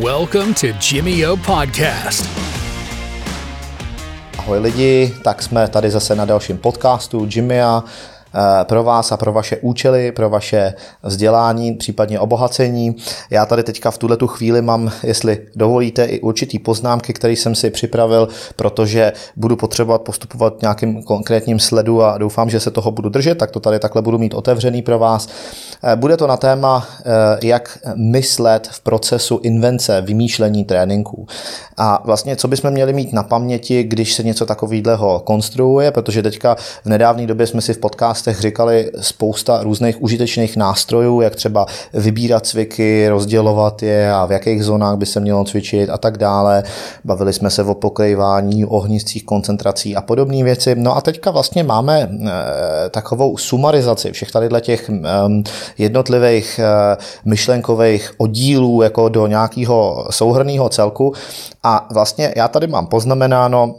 Welcome to GYMIO Podcast. Ahoj lidi, tak jsme tady zase na dalším podcastu GYMIO pro vás a pro vaše účely, pro vaše vzdělání, případně obohacení. Já tady teďka v tuhletu chvíli mám, jestli dovolíte, i určitý poznámky, které jsem si připravil, protože budu potřebovat postupovat v nějakým konkrétním sledu a doufám, že se toho budu držet, tak to tady takhle budu mít otevřený pro vás. Bude to na téma, jak myslet v procesu invence, vymýšlení tréninků. A vlastně, co bychom měli mít na paměti, když se něco takového konstruuje, protože teďka v nedávné době jsme si v podcastu říkali spousta různých užitečných nástrojů, jak třeba vybírat cviky, rozdělovat je a v jakých zónách by se mělo cvičit a tak dále. Bavili jsme se o pokrývání, ohniscích, koncentrací a podobné věci. No a teďka vlastně máme takovou sumarizaci všech tady těch jednotlivých myšlenkových oddílů jako do nějakého souhrnného celku a vlastně já tady mám poznamenáno,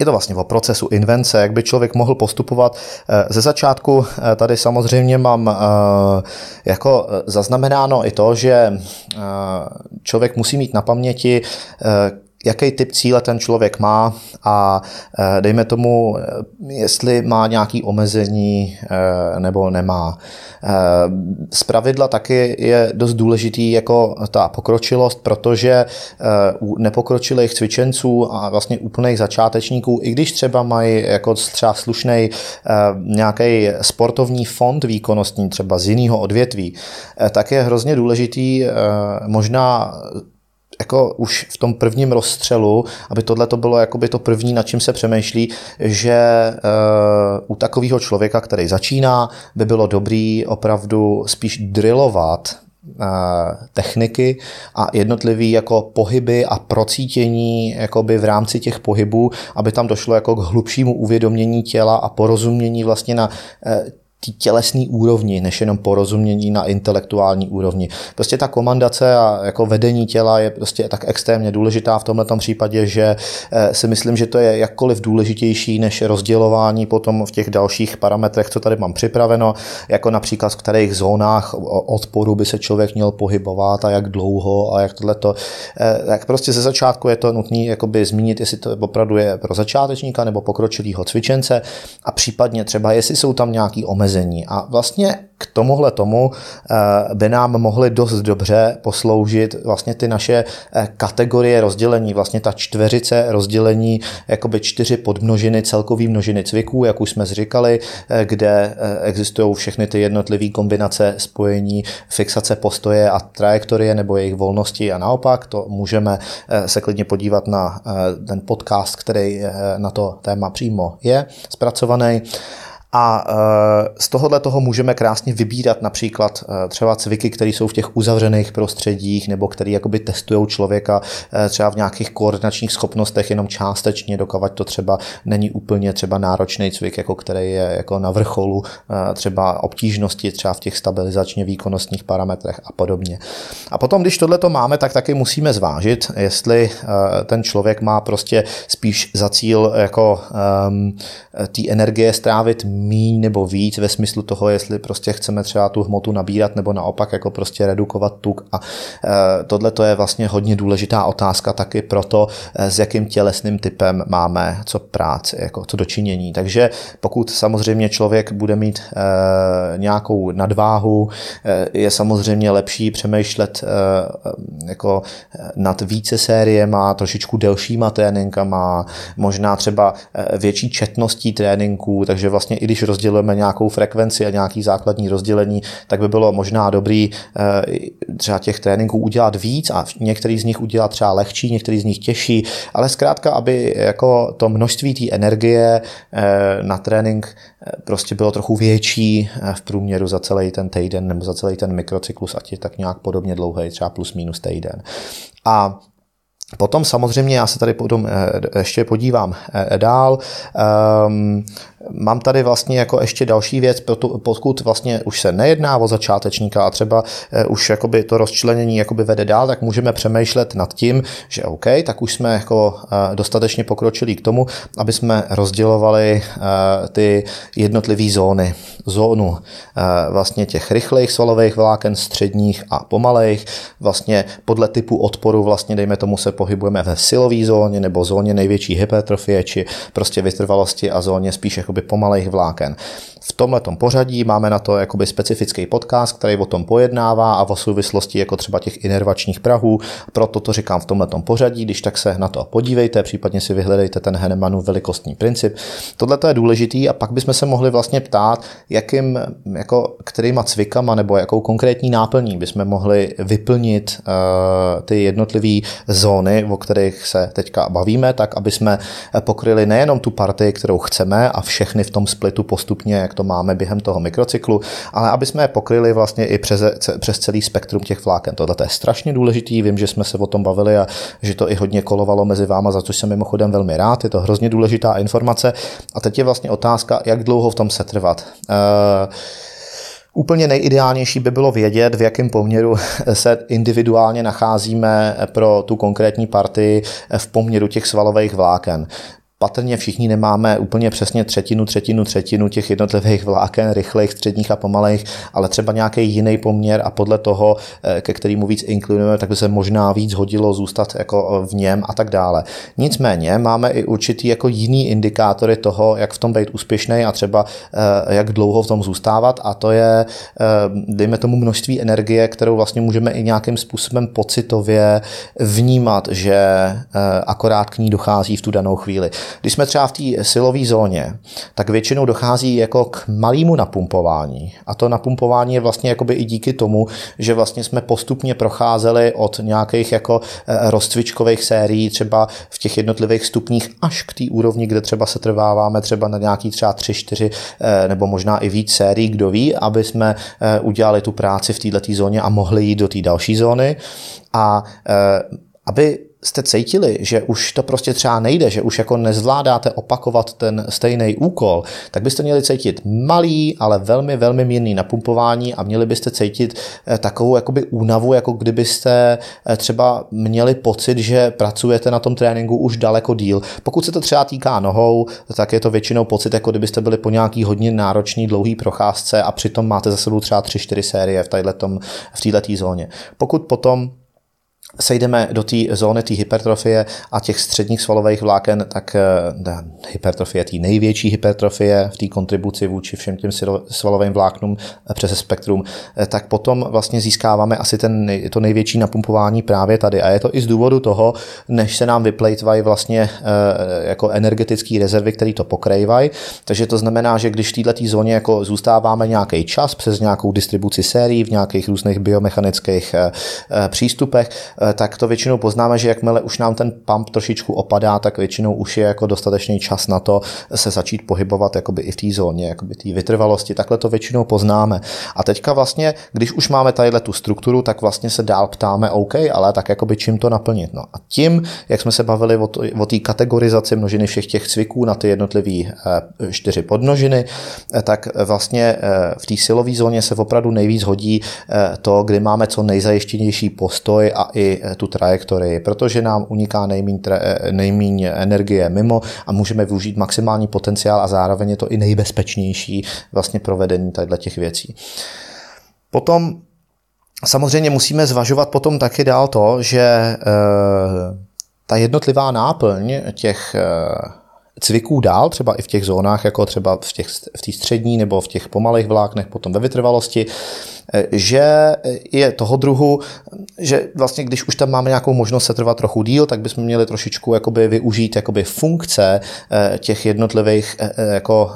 je to vlastně o procesu invence, jak by člověk mohl postupovat. Ze začátku tady samozřejmě mám jako zaznamenáno i to, že člověk musí mít na paměti, jaký typ cíle ten člověk má a dejme tomu, jestli má nějaké omezení nebo nemá. Zpravidla taky je dost důležitý jako ta pokročilost, protože u nepokročilých cvičenců a vlastně úplných začátečníků, i když třeba mají jako třeba slušnej nějaký sportovní fond výkonnostní třeba z jiného odvětví, tak je hrozně důležitý možná jako už v tom prvním rozstřelu, aby tohle to bylo jakoby to první, nad čím se přemýšlí, že u takového člověka, který začíná, by bylo dobrý opravdu spíš drillovat techniky a jednotlivý jako pohyby a procítění jakoby v rámci těch pohybů, aby tam došlo jako k hlubšímu uvědomění těla a porozumění vlastně na ty tělesné úrovni, než jenom porozumění na intelektuální úrovni. Prostě ta komandace a jako vedení těla je prostě tak extrémně důležitá v tomto případě, že si myslím, že to je jakkoliv důležitější než rozdělování potom v těch dalších parametrech, co tady mám připraveno, jako například v kterých zónách odporu by se člověk měl pohybovat a jak dlouho a jak tohleto. Tak prostě ze začátku je to nutné jakoby zmínit, jestli to opravdu je pro začátečníka nebo pokročilýho cvičence a případně třeba, jestli jsou tam nějaký omezení. A vlastně k tomuhle tomu by nám mohly dost dobře posloužit vlastně ty naše kategorie rozdělení, vlastně ta čtveřice rozdělení, jakoby 4 podmnožiny celkový množiny cviků, jak už jsme říkali, kde existují všechny ty jednotlivé kombinace spojení, fixace postoje a trajektorie nebo jejich volnosti a naopak, to můžeme se klidně podívat na ten podcast, který na to téma přímo je zpracovaný. A z tohohle toho můžeme krásně vybírat například třeba cviky, které jsou v těch uzavřených prostředích nebo které jakoby testují člověka třeba v nějakých koordinačních schopnostech jenom částečně, dokavať to třeba není úplně třeba náročný cvik, jako který je jako na vrcholu třeba obtížnosti třeba v těch stabilizačně výkonnostních parametrech a podobně. A potom, když tohle to máme, tak taky musíme zvážit, jestli ten člověk má prostě spíš za cíl jako té energie strávit míň nebo víc ve smyslu toho, jestli prostě chceme třeba tu hmotu nabírat nebo naopak jako prostě redukovat tuk a tohle to je vlastně hodně důležitá otázka taky proto, s jakým tělesným typem máme co práci, jako co dočinění. Takže pokud samozřejmě člověk bude mít nějakou nadváhu, je samozřejmě lepší přemýšlet jako nad více sériema, trošičku delšíma tréninkama, možná třeba větší četností tréninků, takže vlastně i když rozdělujeme nějakou frekvenci a nějaký základní rozdělení, tak by bylo možná dobrý třeba těch tréninků udělat víc a některý z nich udělat třeba lehčí, některý z nich těžší, ale zkrátka, aby jako to množství té energie na trénink prostě bylo trochu větší v průměru za celý ten týden nebo za celý ten mikrocyklus, ať je tak nějak podobně dlouhý, třeba plus minus týden. A potom samozřejmě, já se tady potom ještě podívám dál, Mám tady vlastně jako ještě další věc, pokud vlastně už se nejedná o začátečníka a třeba už jakoby to rozčlenění jakoby vede dál, tak můžeme přemýšlet nad tím, že OK, tak už jsme jako dostatečně pokročili k tomu, aby jsme rozdělovali ty jednotlivé zóny. Zónu vlastně těch rychlejch svalových vláken, středních a pomalejch. Vlastně podle typu odporu vlastně dejme tomu se pohybujeme ve silové zóně nebo zóně největší hypertrofie či prostě vytrvalosti a zóně spíš jakoby pomalejch vláken. V tomhletom pořadí máme na to jakoby specifický podcast, který o tom pojednává a o souvislosti jako třeba těch inervačních prahů. Proto to říkám v tomhletom pořadí, když tak se na to podívejte, případně si vyhledejte ten Hahnemannův velikostní princip. Tohle to je důležitý a pak bychom se mohli vlastně ptát, kterýma cvikama nebo jakou konkrétní náplní bychom mohli vyplnit ty jednotlivé zóny, o kterých se teďka bavíme, tak aby jsme pokryli nejenom tu partii, kterou chceme a všechny v tom splitu postupně, jak to máme během toho mikrocyklu, ale aby jsme je pokryli vlastně i přes celý spektrum těch vláken. Tohle je strašně důležitý, vím, že jsme se o tom bavili a že to i hodně kolovalo mezi váma, za což jsem mimochodem velmi rád, je to hrozně důležitá informace a teď je vlastně otázka, jak dlouho v tom setrvat. Úplně nejideálnější by bylo vědět, v jakém poměru se individuálně nacházíme pro tu konkrétní partii v poměru těch svalových vláken. Patrně všichni nemáme úplně přesně třetinu těch jednotlivých vláken, rychlejch, středních a pomalejch, ale třeba nějaký jiný poměr a podle toho, ke kterému víc inklinujeme, tak by se možná víc hodilo zůstat jako v něm a tak dále. Nicméně máme i určitý jako jiný indikátory toho, jak v tom být úspěšný a třeba jak dlouho v tom zůstávat a to je, dejme tomu, množství energie, kterou vlastně můžeme i nějakým způsobem pocitově vnímat, že akorát k ní dochází v tu danou chvíli. Když jsme třeba v té silové zóně, tak většinou dochází jako k malému napumpování. A to napumpování je vlastně jakoby i díky tomu, že vlastně jsme postupně procházeli od nějakých jako rozcvičkových sérií třeba v těch jednotlivých stupních až k té úrovni, kde třeba se trváváme třeba na nějaký třeba 3-4 nebo možná i víc sérií, kdo ví, aby jsme udělali tu práci v této zóně a mohli jít do té další zóny. A aby jste cítili, že už to prostě třeba nejde, že už jako nezvládáte opakovat ten stejný úkol, tak byste měli cítit malý, ale velmi, velmi mírný napumpování a měli byste cítit takovou jakoby únavu, jako kdybyste třeba měli pocit, že pracujete na tom tréninku už daleko díl. Pokud se to třeba týká nohou, tak je to většinou pocit, jako kdybyste byli po nějaký hodně náročný, dlouhý procházce a přitom máte za sebou třeba 3-4 série v této zóně. Pokud potom sejdeme do té zóny té hypertrofie a těch středních svalových vláken, tak hypertrofie, té největší hypertrofie v té kontribuci vůči všem těm svalovým vláknům přes spektrum, tak potom vlastně získáváme asi to největší napumpování právě tady. A je to i z důvodu toho, než se nám vyplejtvají vlastně jako energetické rezervy, které to pokrývají. Takže to znamená, že když v této zóně jako zůstáváme nějaký čas přes nějakou distribuci sérií v nějakých různých biomechanických přístupech, tak to většinou poznáme, že jakmile už nám ten pump trošičku opadá, tak většinou už je jako dostatečný čas na to se začít pohybovat jakoby i v té zóně, jakoby té vytrvalosti, takhle to většinou poznáme. A teďka vlastně, když už máme tadyhle tu strukturu, tak vlastně se dál ptáme, OK, ale tak jakoby čím to naplnit. No a tím, jak jsme se bavili o té kategorizaci množiny všech těch cviků na ty jednotlivé 4 podmnožiny, tak vlastně v té silové zóně se opravdu nejvíc hodí to, kdy máme co nejzajištěnější postoj a i tu trajektorii, protože nám uniká nejméně energie mimo a můžeme využít maximální potenciál a zároveň je to i nejbezpečnější vlastně provedení těch věcí. Potom samozřejmě musíme zvažovat potom taky dál to, že ta jednotlivá náplň těch cviků dál, třeba i v těch zónách, jako třeba v té střední nebo v těch pomalých vláknech, potom ve vytrvalosti, že je toho druhu, že vlastně když už tam máme nějakou možnost se trvat trochu díl, tak bychom měli trošičku jakoby využít jakoby funkce těch jednotlivých jako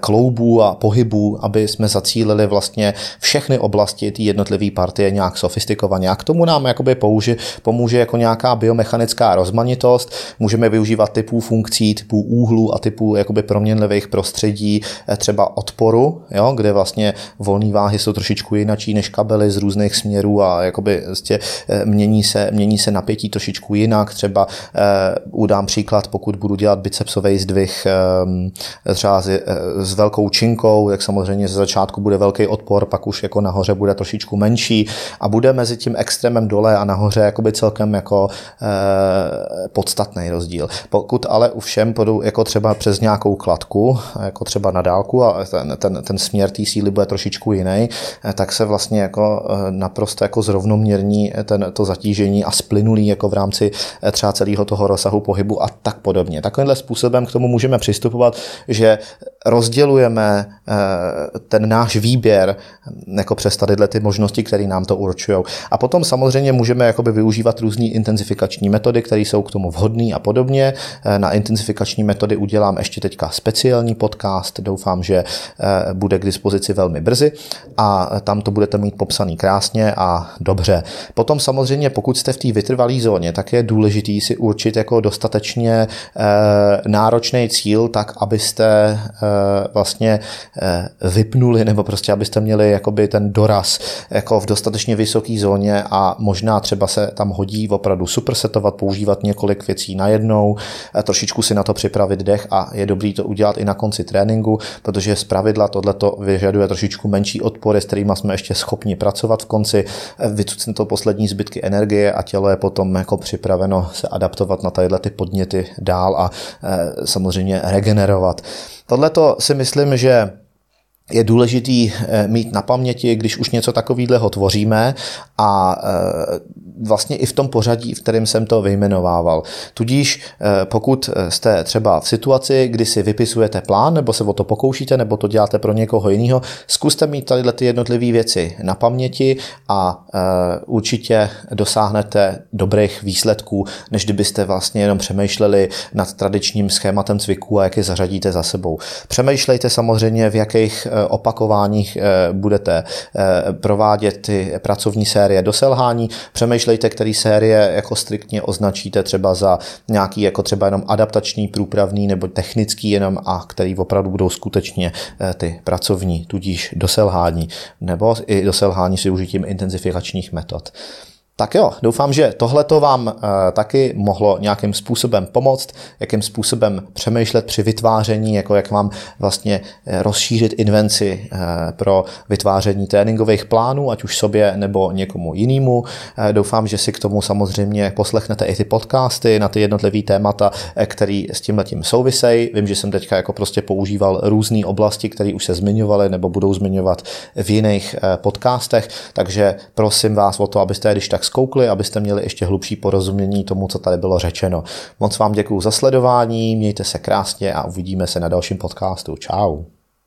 kloubů a pohybů, aby jsme zacílili vlastně všechny oblasti té jednotlivé partie nějak sofistikovaně. A k tomu nám jakoby pomůže jako nějaká biomechanická rozmanitost, můžeme využívat typů funkcí, typů úhlů a typů jakoby proměnlivých prostředí, třeba odporu, jo, kde vlastně volné váhy jsou trošičku jinačí než kabely z různých směrů a jakoby mění se napětí trošičku jinak. Třeba udám příklad, pokud budu dělat bicepsový zdvih třeba s velkou činkou, tak samozřejmě ze začátku bude velký odpor, pak už jako nahoře bude trošičku menší a bude mezi tím extrémem dole a nahoře jakoby celkem jako podstatný rozdíl. Pokud ale u všem půjdu jako třeba přes nějakou kladku, jako třeba na dálku a ten směr té síly bude trošičku jiný, tak se vlastně jako naprosto jako zrovnoměrní to zatížení a splynulý jako v rámci třeba celého toho rozsahu pohybu a tak podobně. Takovýmhle způsobem k tomu můžeme přistupovat, že rozdělujeme ten náš výběr jako přes tadyhle ty možnosti, které nám to určují. A potom samozřejmě můžeme jakoby využívat různé intenzifikační metody, které jsou k tomu vhodné a podobně. Na intenzifikační metody udělám ještě teďka speciální podcast, doufám, že bude k dispozici velmi brzy a tam to budete mít popsaný krásně a dobře. Potom samozřejmě, pokud jste v té vytrvalé zóně, tak je důležitý si určit jako dostatečně náročný cíl, tak abyste vlastně vypnuli nebo prostě abyste měli jakoby ten doraz jako v dostatečně vysoké zóně a možná třeba se tam hodí opravdu supersetovat, používat několik věcí najednou, trošičku si na to připravit dech a je dobrý to udělat i na konci tréninku, protože zpravidla tohleto vyžaduje trošičku menší odpory, s kterýma jsme ještě schopni pracovat v konci, vycucne to poslední zbytky energie a tělo je potom jako připraveno se adaptovat na tadyhle ty podněty dál a samozřejmě regenerovat. Tohleto si myslím, že je důležitý mít na paměti, když už něco takového tvoříme a vlastně i v tom pořadí, v kterém jsem to vyjmenovával. Tudíž pokud jste třeba v situaci, kdy si vypisujete plán, nebo se o to pokoušíte, nebo to děláte pro někoho jiného, zkuste mít tady ty jednotlivé věci na paměti a určitě dosáhnete dobrých výsledků, než kdybyste vlastně jenom přemýšleli nad tradičním schématem cviků a jak je zařadíte za sebou. Přemýšlejte samozřejmě, v jakých opakováních budete provádět ty pracovní série do selhání. Přemýšlejte, který série jako striktně označíte třeba za nějaký jako třeba jenom adaptační, průpravný nebo technický jenom a který opravdu budou skutečně ty pracovní, tudíž do selhání nebo i do selhání s využitím intenzifikačních metod. Tak jo, doufám, že tohleto vám taky mohlo nějakým způsobem pomoct, jakým způsobem přemýšlet při vytváření, jako jak vám vlastně rozšířit invenci pro vytváření tréninkových plánů, ať už sobě nebo někomu jinému. Doufám, že si k tomu samozřejmě poslechnete i ty podcasty na ty jednotlivé témata, které s tímhletím souvisejí. Vím, že jsem teďka jako prostě používal různé oblasti, které už se zmiňovaly nebo budou zmiňovat v jiných podcastech, takže prosím vás o to, abyste když tak zkoukli, abyste měli ještě hlubší porozumění tomu, co tady bylo řečeno. Moc vám děkuju za sledování, mějte se krásně a uvidíme se na dalším podcastu. Čau.